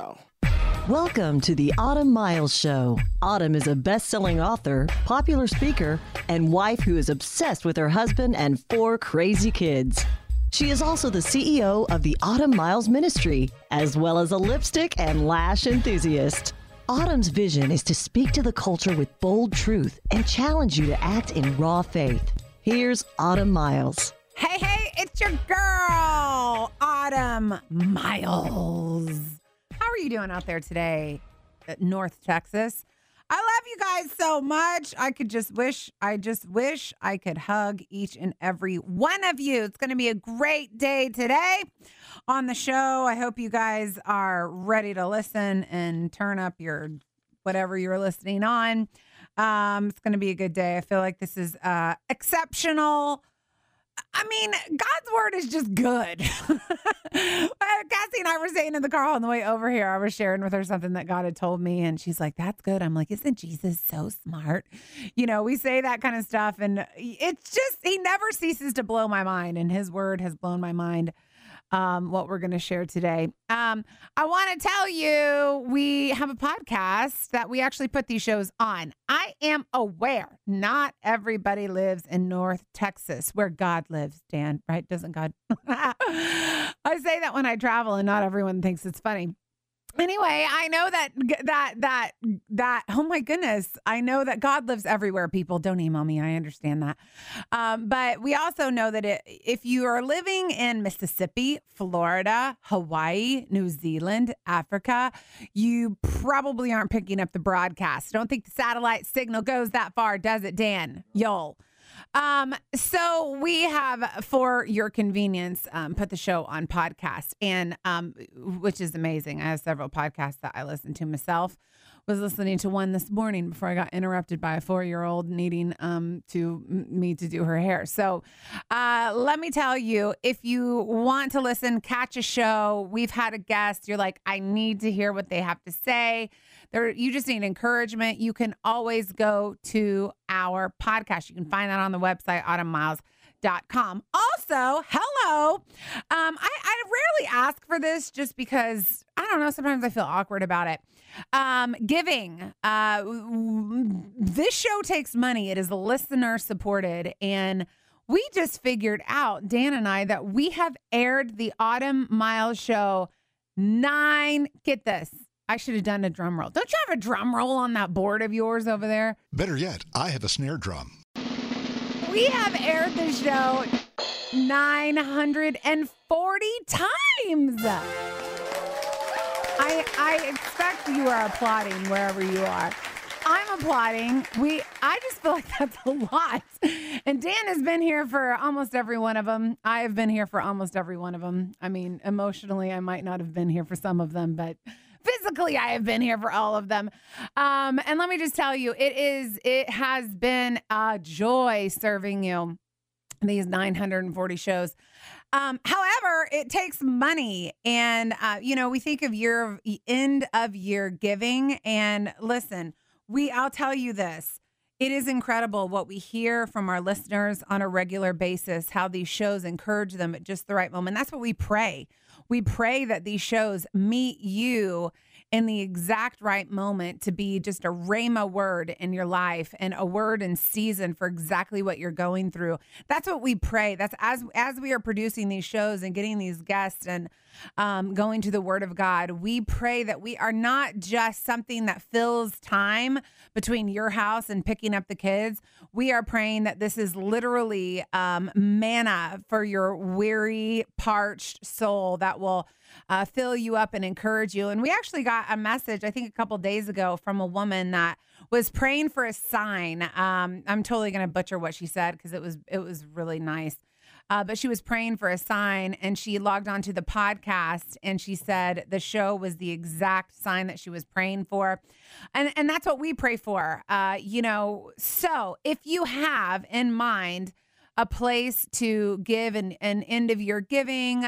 Show. Welcome to the Autumn Miles Show. Autumn is a best-selling author, popular speaker, and wife who is obsessed with her husband and 4 crazy kids. She is also the CEO of the Autumn Miles Ministry, as well as a lipstick and lash enthusiast. Autumn's vision is to speak to the culture with bold truth and challenge you to act in raw faith. Here's Autumn Miles. Hey, hey, it's your girl, Autumn Miles. How are you doing out there today at North Texas? I love you guys so much. I just wish I could hug each and every one of you. It's going to be a great day today on the show. I hope you guys are ready to listen and turn up your whatever you're listening on. It's going to be a good day. I feel like this is exceptional. I mean, God's word is just good. Cassie and I were saying in the car on the way over here, I was sharing with her something that God had told me, and she's like, that's good. I'm like, isn't Jesus so smart? You know, we say that kind of stuff, and it's just, he never ceases to blow my mind, and his word has blown my mind, what we're going to share today. I want to tell you, we have a podcast that we actually put these shows on. I am aware not everybody lives in North Texas where God lives, Dan, right? Doesn't God? I say that when I travel and not everyone thinks it's funny. Anyway, I know that, oh my goodness, I know that God lives everywhere. People, don't email me. I understand that. But we also know that if you are living in Mississippi, Florida, Hawaii, New Zealand, Africa, you probably aren't picking up the broadcast. Don't think the satellite signal goes that far, does it, Dan? Y'all. So we have, for your convenience, put the show on podcast, and which is amazing. I have several podcasts that I listen to myself. Was listening to one this morning before I got interrupted by a 4-year-old needing me to do her hair. So let me tell you, if you want to listen, catch a show. We've had a guest. You're like, I need to hear what they have to say. You just need encouragement. You can always go to our podcast. You can find that on the website, autumnmiles.com. Also, hello. I rarely ask for this just because, I don't know, sometimes I feel awkward about it. Giving. This show takes money. It is listener supported. And we just figured out, Dan and I, that we have aired the Autumn Miles Show 9. Get this. I should have done a drum roll. Don't you have a drum roll on that board of yours over there? Better yet, I have a snare drum. We have aired the show 940 times. I expect you are applauding wherever you are. I'm applauding. I just feel like that's a lot. And Dan has been here for almost every one of them. I have been here for almost every one of them. I mean, emotionally, I might not have been here for some of them, but physically, I have been here for all of them. And let me just tell you, it has been a joy serving you these 940 shows. However, it takes money, and, we think of end of year giving, and listen, I'll tell you this. It is incredible what we hear from our listeners on a regular basis, how these shows encourage them at just the right moment. That's what we pray. We pray that these shows meet you in the exact right moment to be just a rhema word in your life and a word in season for exactly what you're going through. That's what we pray. That's as we are producing these shows and getting these guests and going to the Word of God, we pray that we are not just something that fills time between your house and picking up the kids. We are praying that this is literally manna for your weary, parched soul that will fill you up and encourage you. And we actually got a message, I think a couple days ago, from a woman that was praying for a sign. I'm totally going to butcher what she said because it was really nice. But she was praying for a sign, and she logged onto the podcast, and she said the show was the exact sign that she was praying for. And that's what we pray for. So if you have in mind a place to give an end of year giving,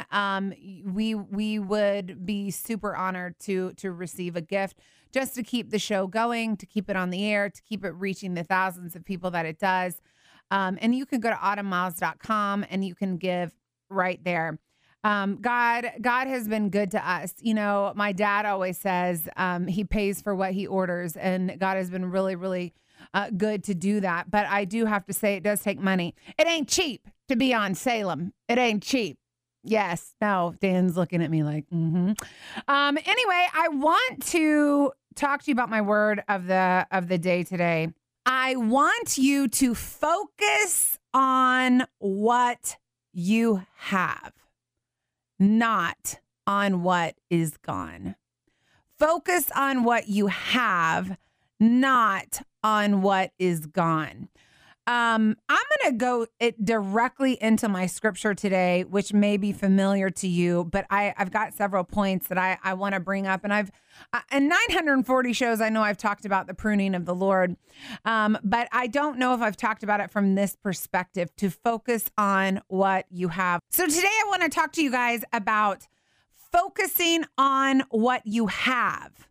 we would be super honored to receive a gift just to keep the show going, to keep it on the air, to keep it reaching the thousands of people that it does. And you can go to autumnmiles.com and you can give right there. God has been good to us. You know, my dad always says he pays for what he orders, and God has been really, really good to do that. But I do have to say it does take money. It ain't cheap to be on Salem. It ain't cheap. Yes. No, Dan's looking at me like, mm-hmm. Anyway, I want to talk to you about my word of the day today. I want you to focus on what you have, not on what is gone. Focus on what you have, not on what is gone. I'm going to go directly into my scripture today, which may be familiar to you, but I've got several points that I want to bring up. And in 940 shows, I know I've talked about the pruning of the Lord, but I don't know if I've talked about it from this perspective, to focus on what you have. So today I want to talk to you guys about focusing on what you have,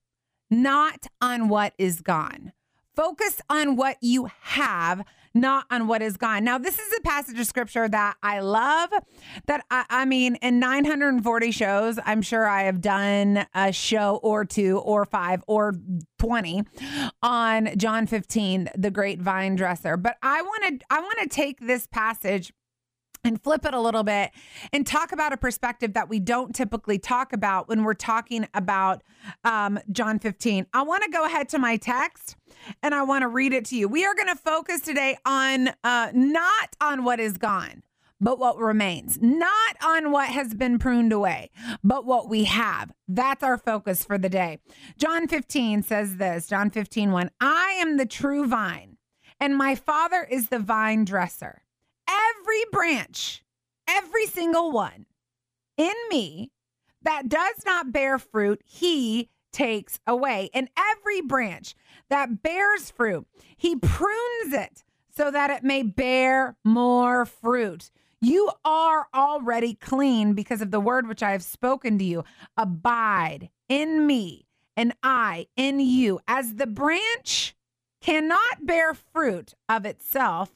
not on what is gone. Focus on what you have, not on what is gone. Now, this is a passage of scripture that I love, that I mean, in 940 shows, I'm sure I have done a show or two or five or 20 on John 15, the great vine dresser. But I want to take this passage and flip it a little bit and talk about a perspective that we don't typically talk about when we're talking about John 15. I want to go ahead to my text and I want to read it to you. We are going to focus today on not on what is gone, but what remains, not on what has been pruned away, but what we have. That's our focus for the day. John 15 says this, John 15:1, I am the true vine and my Father is the vine dresser. Every branch, every single one in me that does not bear fruit, he takes away. And every branch that bears fruit, he prunes it so that it may bear more fruit. You are already clean because of the word which I have spoken to you. Abide in me and I in you. As the branch cannot bear fruit of itself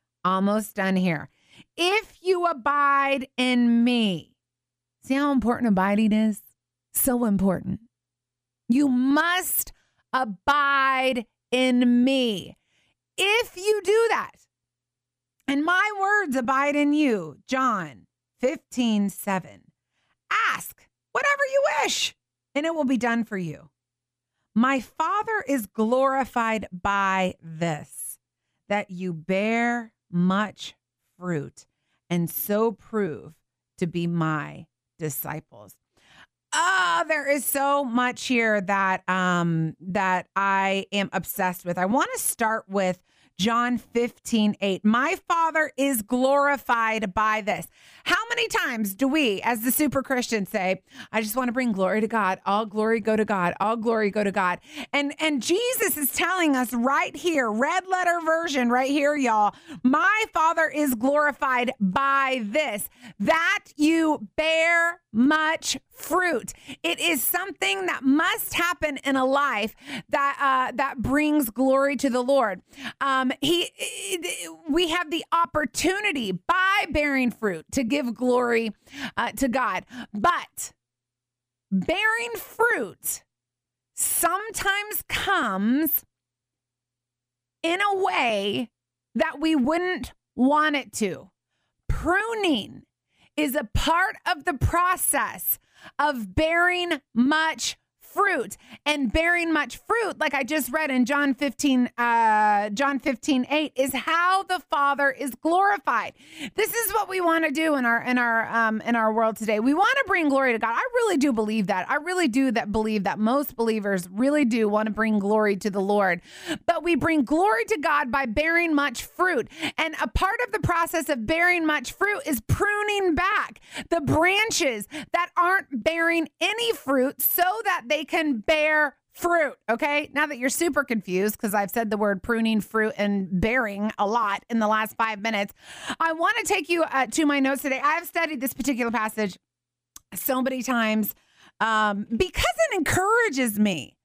Almost done here. If you abide in me, see how important abiding is? So important. You must abide in me. If you do that, and my words abide in you, John 15:7, ask whatever you wish, and it will be done for you. My Father is glorified by this, that you bear much fruit, and so prove to be my disciples. There is so much here that that I am obsessed with. I want to start with John 15:8. My Father is glorified by this. How many times do we, as the super Christians, say, I just want to bring glory to God. All glory go to God. All glory go to God. And Jesus is telling us right here, red letter version right here, y'all. My Father is glorified by this, that you bear much fruit. It is something that must happen in a life that that brings glory to the Lord. We have the opportunity by bearing fruit to give glory to God, but bearing fruit sometimes comes in a way that we wouldn't want it to. Pruning is a part of the process of bearing much fruit and bearing much fruit, like I just read in John 15:8, is how the Father is glorified. This is what we want to do in our world today. We want to bring glory to God. I really do believe that. I really do believe that most believers really do want to bring glory to the Lord. But we bring glory to God by bearing much fruit. And a part of the process of bearing much fruit is pruning back the branches that aren't bearing any fruit so that they can bear fruit. Okay. Now that you're super confused, because I've said the word pruning, fruit, and bearing a lot in the last 5 minutes, I want to take you to my notes today. I've studied this particular passage so many times because it encourages me.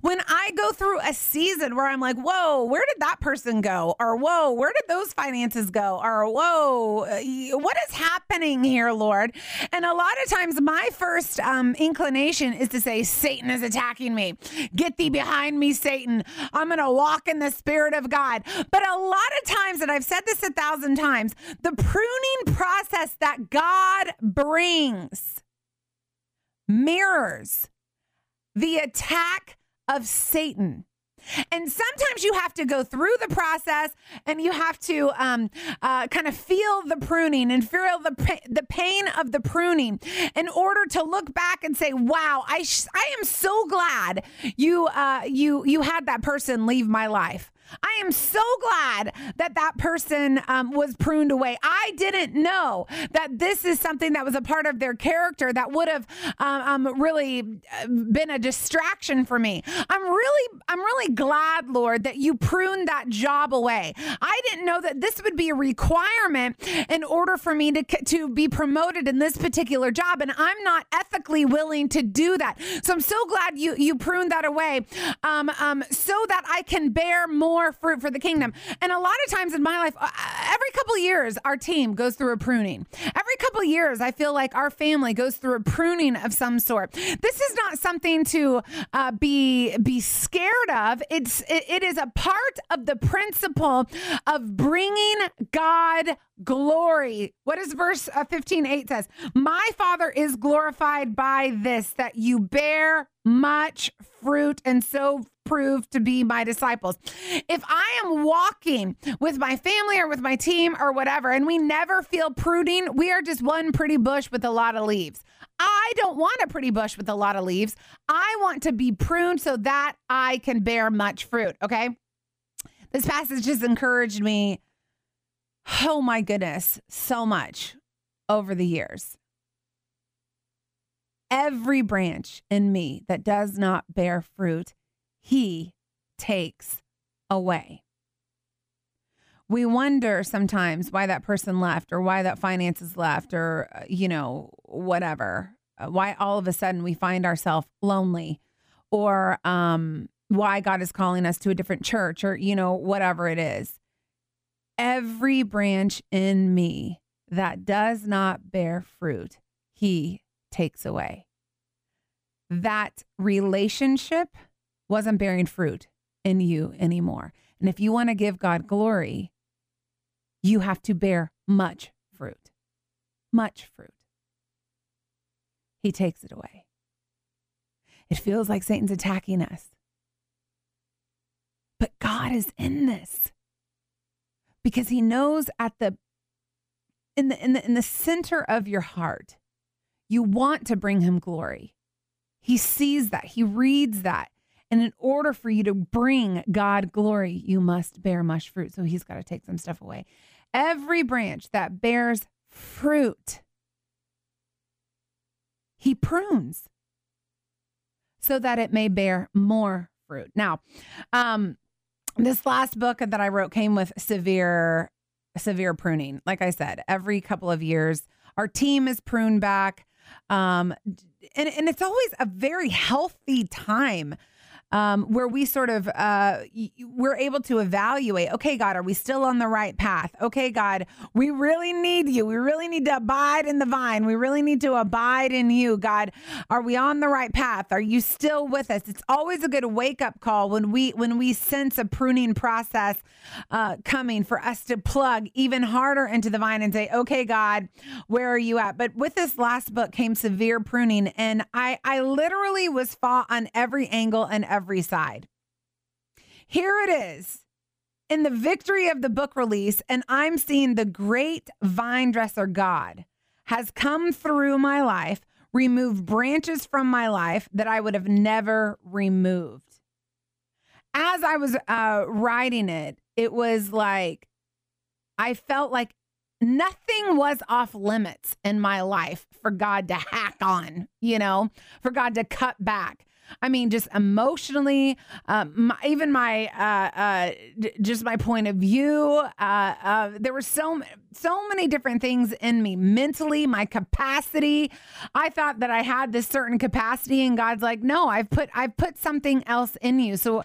When I go through a season where I'm like, whoa, where did that person go? Or whoa, where did those finances go? Or whoa, what is happening here, Lord? And a lot of times my first inclination is to say, Satan is attacking me. Get thee behind me, Satan. I'm going to walk in the Spirit of God. But a lot of times, and I've said this 1,000 times, the pruning process that God brings mirrors the attack of Satan. And sometimes you have to go through the process and you have to kind of feel the pruning and feel the pain of the pruning in order to look back and say, wow, I am so glad you had that person leave my life. I am so glad that person was pruned away. I didn't know that this is something that was a part of their character that would have really been a distraction for me. I'm really glad, Lord, that you pruned that job away. I didn't know that this would be a requirement in order for me to be promoted in this particular job, and I'm not ethically willing to do that. So I'm so glad you pruned that away so that I can bear more fruit for the kingdom. And a lot of times in my life, every couple years, our team goes through a pruning. Every couple years, I feel like our family goes through a pruning of some sort. This is not something to be scared of. It is a part of the principle of bringing God glory. What is verse 15:8 says? My Father is glorified by this, that you bear much fruit and so prove to be my disciples. If I am walking with my family or with my team or whatever, and we never feel pruning, we are just one pretty bush with a lot of leaves. I don't want a pretty bush with a lot of leaves. I want to be pruned so that I can bear much fruit. Okay. This passage has encouraged me, oh my goodness, so much over the years. Every branch in me that does not bear fruit, he takes away. We wonder sometimes why that person left or why that finances left or, whatever, why all of a sudden we find ourselves lonely or why God is calling us to a different church or, whatever it is. Every branch in me that does not bear fruit, he takes away. That relationship wasn't bearing fruit in you anymore. And if you want to give God glory, you have to bear much fruit. Much fruit. He takes it away. It feels like Satan's attacking us. But God is in this. Because he knows at in the center of your heart, you want to bring him glory. He sees that. He reads that. And in order for you to bring God glory, you must bear much fruit. So he's got to take some stuff away. Every branch that bears fruit, he prunes so that it may bear more fruit. Now, this last book that I wrote came with severe pruning. Like I said, every couple of years, our team is pruned back. And it's always a very healthy time where we sort of, we're able to evaluate, okay, God, are we still on the right path? Okay, God, we really need you. We really need to abide in the vine. We really need to abide in you. God, are we on the right path? Are you still with us? It's always a good wake-up call when we sense a pruning process coming for us to plug even harder into the vine and say, okay, God, where are you at? But with this last book came severe pruning, and I literally was fought on every angle and every side. Here it is in the victory of the book release, and I'm seeing the great vine dresser God has come through my life, removed branches from my life that I would have never removed. As I was writing it, it was like I felt like nothing was off limits in my life for God to hack on, you know, for God to cut back. I mean, just emotionally, just my point of view. There were so many different things in me mentally, my capacity. I thought that I had this certain capacity, and God's like, no, I've put something else in you. So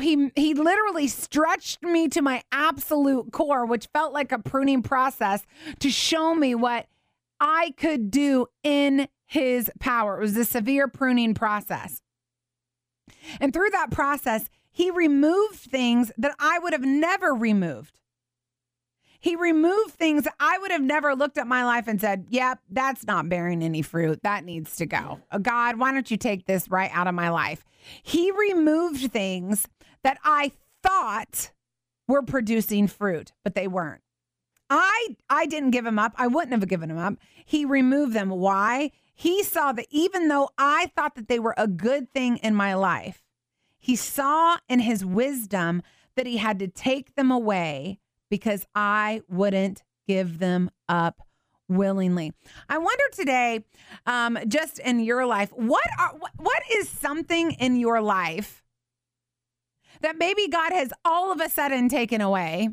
he literally stretched me to my absolute core, which felt like a pruning process to show me what I could do in his power. It was a severe pruning process. And through that process, he removed things that I would have never removed. He removed things I would have never looked at my life and said, yep, that's not bearing any fruit. That needs to go. God, why don't you take this right out of my life? He removed things that I thought were producing fruit, but they weren't. I didn't give him up. I wouldn't have given him up. He removed them. Why? He saw that even though I thought that they were a good thing in my life, he saw in his wisdom that he had to take them away because I wouldn't give them up willingly. I wonder today, just in your life, what is something in your life that maybe God has all of a sudden taken away?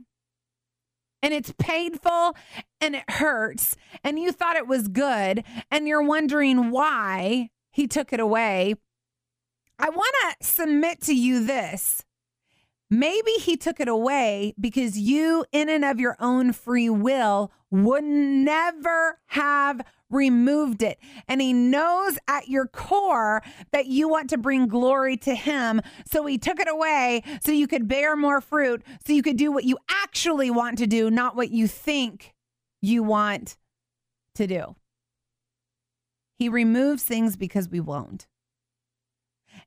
And it's painful and it hurts and you thought it was good and you're wondering why he took it away. I want to submit to you this. Maybe he took it away because you, in and of your own free will, would never have removed it. And he knows at your core that you want to bring glory to him. So he took it away so you could bear more fruit, so you could do what you actually want to do, not what you think you want to do. He removes things because we won't.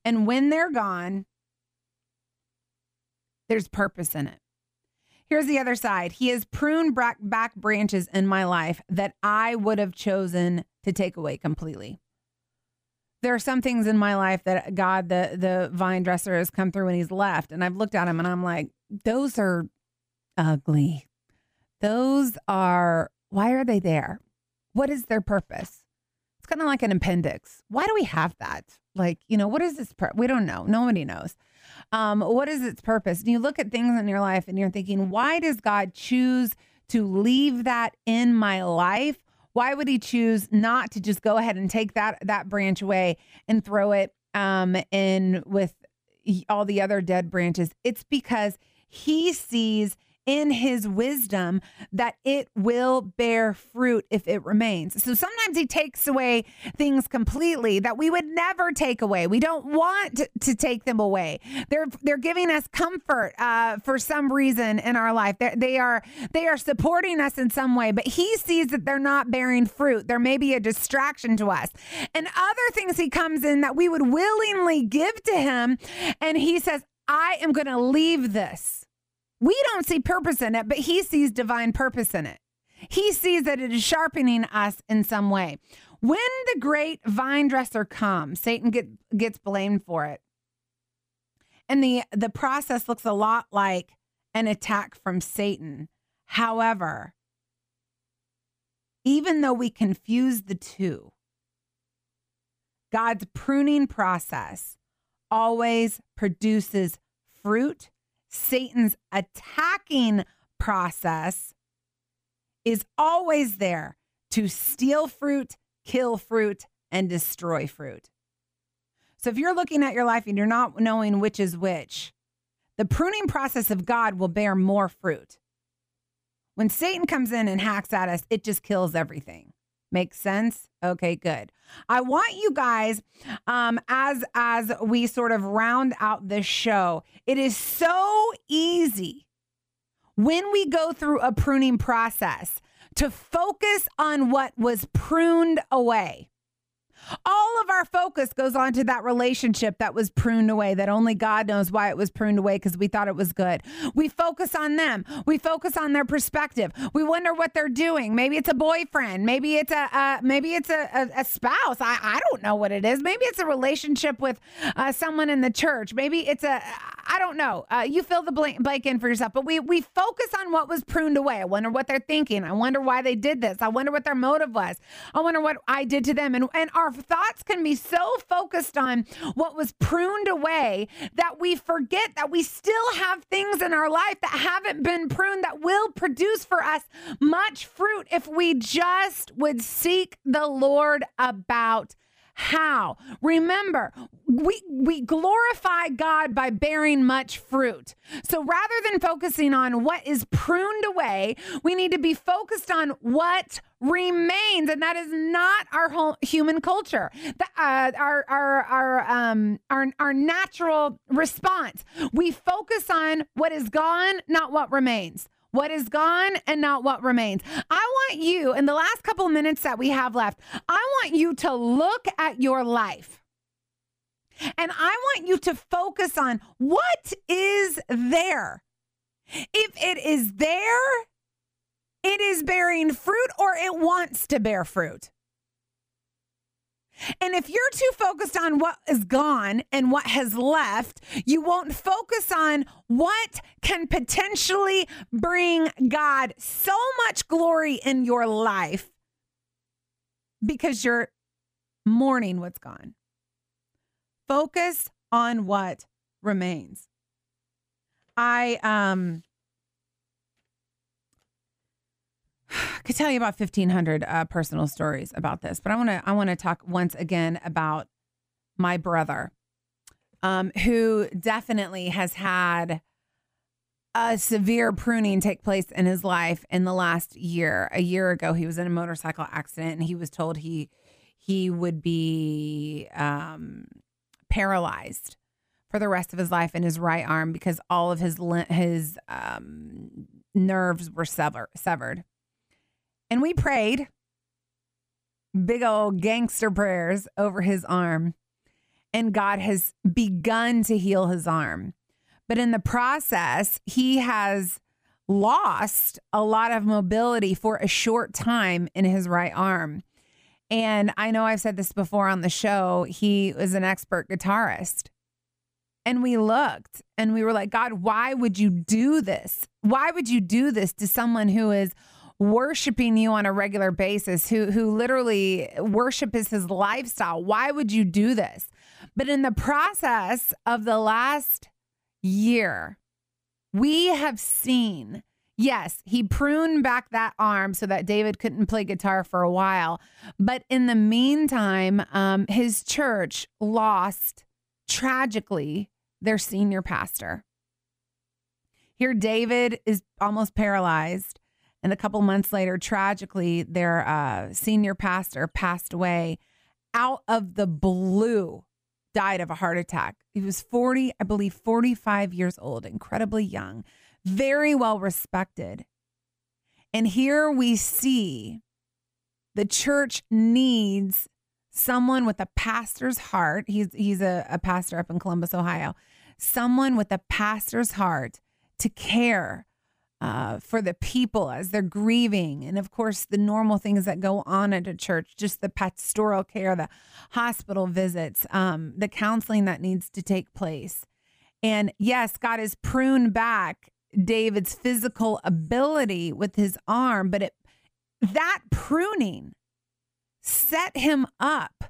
And when they're gone, there's purpose in it. Here's the other side. He has pruned back branches in my life that I would have chosen to take away completely. There are some things in my life that God, the vine dresser, has come through and he's left. And I've looked at him and I'm like, those are ugly. Why are they there? What is their purpose? It's kind of like an appendix. Why do we have that? Like, you know, what is this? We don't know. Nobody knows. What is its purpose? And you look at things in your life and you're thinking, why does God choose to leave that in my life? Why would he choose not to just go ahead and take that branch away and throw it in with all the other dead branches? It's because he sees in his wisdom that it will bear fruit if it remains. So sometimes he takes away things completely that we would never take away. We don't want to take them away. They're giving us comfort for some reason in our life. They are supporting us in some way, but he sees that they're not bearing fruit. There may be a distraction to us. And other things he comes in that we would willingly give to him, and he says, I am going to leave this. We don't see purpose in it, but he sees divine purpose in it. He sees that it is sharpening us in some way. When the great vine dresser comes, Satan gets blamed for it. And the process looks a lot like an attack from Satan. However, even though we confuse the two, God's pruning process always produces fruit. Satan's attacking process is always there to steal fruit, kill fruit, and destroy fruit. So if you're looking at your life and you're not knowing which is which, the pruning process of God will bear more fruit. When Satan comes in and hacks at us, it just kills everything. Makes sense? Okay, good. I want you guys, as we sort of round out this show, it is so easy when we go through a pruning process to focus on what was pruned away. All of our focus goes on to that relationship that was pruned away, that only God knows why it was pruned away because we thought it was good. We focus on them. We focus on their perspective. We wonder what they're doing. Maybe it's a boyfriend. Maybe it's a spouse. I don't know what it is. Maybe it's a relationship with someone in the church. Maybe it's I don't know. You fill the blank in for yourself. But we focus on what was pruned away. I wonder what they're thinking. I wonder why they did this. I wonder what their motive was. I wonder what I did to them. And our thoughts can be so focused on what was pruned away that we forget that we still have things in our life that haven't been pruned that will produce for us much fruit if we just would seek the Lord about how. Remember, we glorify God by bearing much fruit. So rather than focusing on what is pruned away, we need to be focused on what remains, and that is not our whole human culture, our natural response. We focus on what is gone, not what remains. What is gone and not what remains. I want you, in the last couple of minutes that we have left, I want you to look at your life. And I want you to focus on what is there. If it is there, it is bearing fruit or it wants to bear fruit. And if you're too focused on what is gone and what has left, you won't focus on what can potentially bring God so much glory in your life because you're mourning what's gone. Focus on what remains. I could tell you about 1,500 personal stories about this, but I want to talk once again about my brother, who definitely has had a severe pruning take place in his life in the last year. A year ago, he was in a motorcycle accident, and he was told he would be paralyzed for the rest of his life in his right arm because all of his nerves were severed. And we prayed big old gangster prayers over his arm, and God has begun to heal his arm. But in the process, he has lost a lot of mobility for a short time in his right arm. And I know I've said this before on the show, he is an expert guitarist. And we looked and we were like, God, why would you do this? Why would you do this to someone who is worshiping you on a regular basis, who literally worship is his lifestyle? Why would you do this? But in the process of the last year, we have seen, yes, he pruned back that arm so that David couldn't play guitar for a while. But in the meantime, his church lost, tragically, their senior pastor. Here, David is almost paralyzed. And a couple months later, tragically, their senior pastor passed away out of the blue, died of a heart attack. He was 45 years old, incredibly young, very well respected. And here we see the church needs someone with a pastor's heart. He's a pastor up in Columbus, Ohio. Someone with a pastor's heart to care for the people as they're grieving. And of course, the normal things that go on at a church, just the pastoral care, the hospital visits, the counseling that needs to take place. And yes, God has pruned back David's physical ability with his arm, but that pruning set him up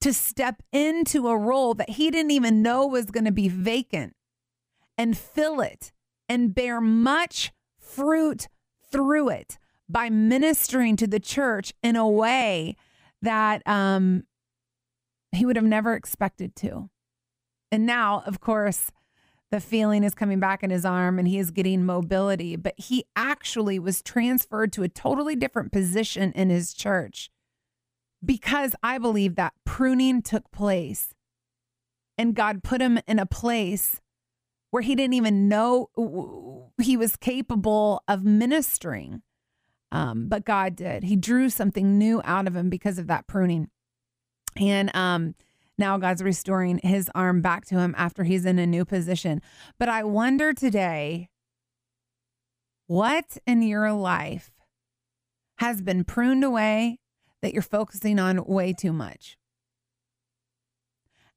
to step into a role that he didn't even know was going to be vacant and fill it and bear much fruit through it by ministering to the church in a way that He would have never expected to. And now, of course, the feeling is coming back in his arm and he is getting mobility, but he actually was transferred to a totally different position in his church because I believe that pruning took place and God put him in a place where he didn't even know he was capable of ministering. But God did. He drew something new out of him because of that pruning. And now God's restoring his arm back to him after he's in a new position. But I wonder today, what in your life has been pruned away that you're focusing on way too much?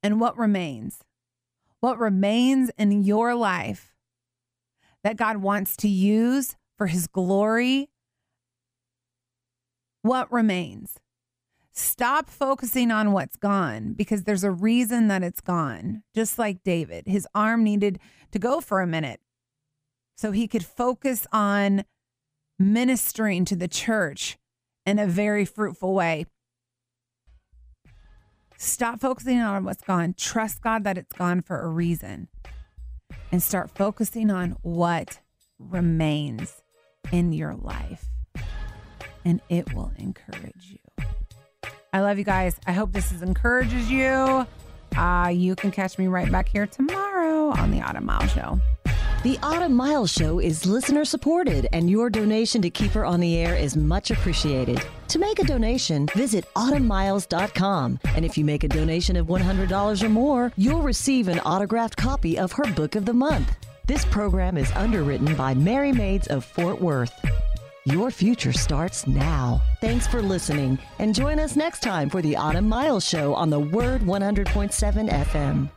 And what remains? What remains in your life that God wants to use for his glory? What remains? Stop focusing on what's gone because there's a reason that it's gone. Just like David, his arm needed to go for a minute so he could focus on ministering to the church in a very fruitful way. Stop focusing on what's gone. Trust God that it's gone for a reason and start focusing on what remains in your life, and it will encourage you. I love you guys. I hope this encourages you. You can catch me right back here tomorrow on the Autumn Miles Show. The Autumn Miles Show is listener supported, and your donation to keep her on the air is much appreciated. To make a donation, visit autumnmiles.com. And if you make a donation of $100 or more, you'll receive an autographed copy of her book of the month. This program is underwritten by Merry Maids of Fort Worth. Your future starts now. Thanks for listening, and join us next time for the Autumn Miles Show on the Word 100.7 FM.